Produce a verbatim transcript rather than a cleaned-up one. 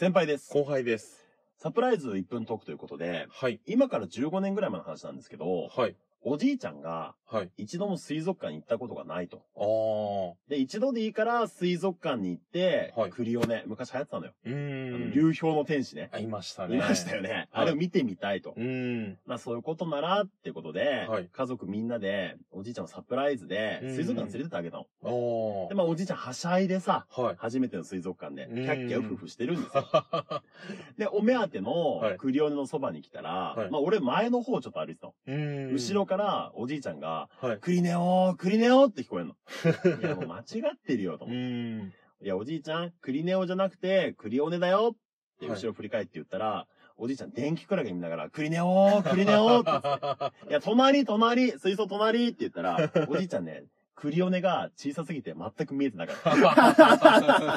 先輩です。後輩です。サプライズいっぷんトークということで、はい、今からじゅうごねんぐらい前の話なんですけど、はい、おじいちゃんが、一度も水族館に行ったことがないと。はい、で、一度でいいから水族館に行って、はい、クリオネ、昔流行ってたのよ。うんあの流氷の天使ね。いましたね。いましたよね。はい、あれを見てみたいと。うんまあそういうことなら、ってことで、はい、家族みんなで、おじいちゃんをサプライズで、水族館連れてってあげたの。で、まあおじいちゃんはしゃいでさ、はい、初めての水族館で、キャッキャウフフしてるんですよ。で、お目当てのクリオネのそばに来たら、はい、まあ俺前の方ちょっと歩いてたの。うん後ろからおじいちゃんが、はい、クリネオー、クリネオーって聞こえるの。いやもう間違ってるよと思って。うんいやおじいちゃん、クリネオじゃなくてクリオネだよって後ろ振り返って言ったら、はい、おじいちゃん電気クラゲ見ながら、クリネオー、クリネオーって言って。いや、隣、隣、水槽隣って言ったら、おじいちゃんね、クリオネが小さすぎて全く見えてなかった。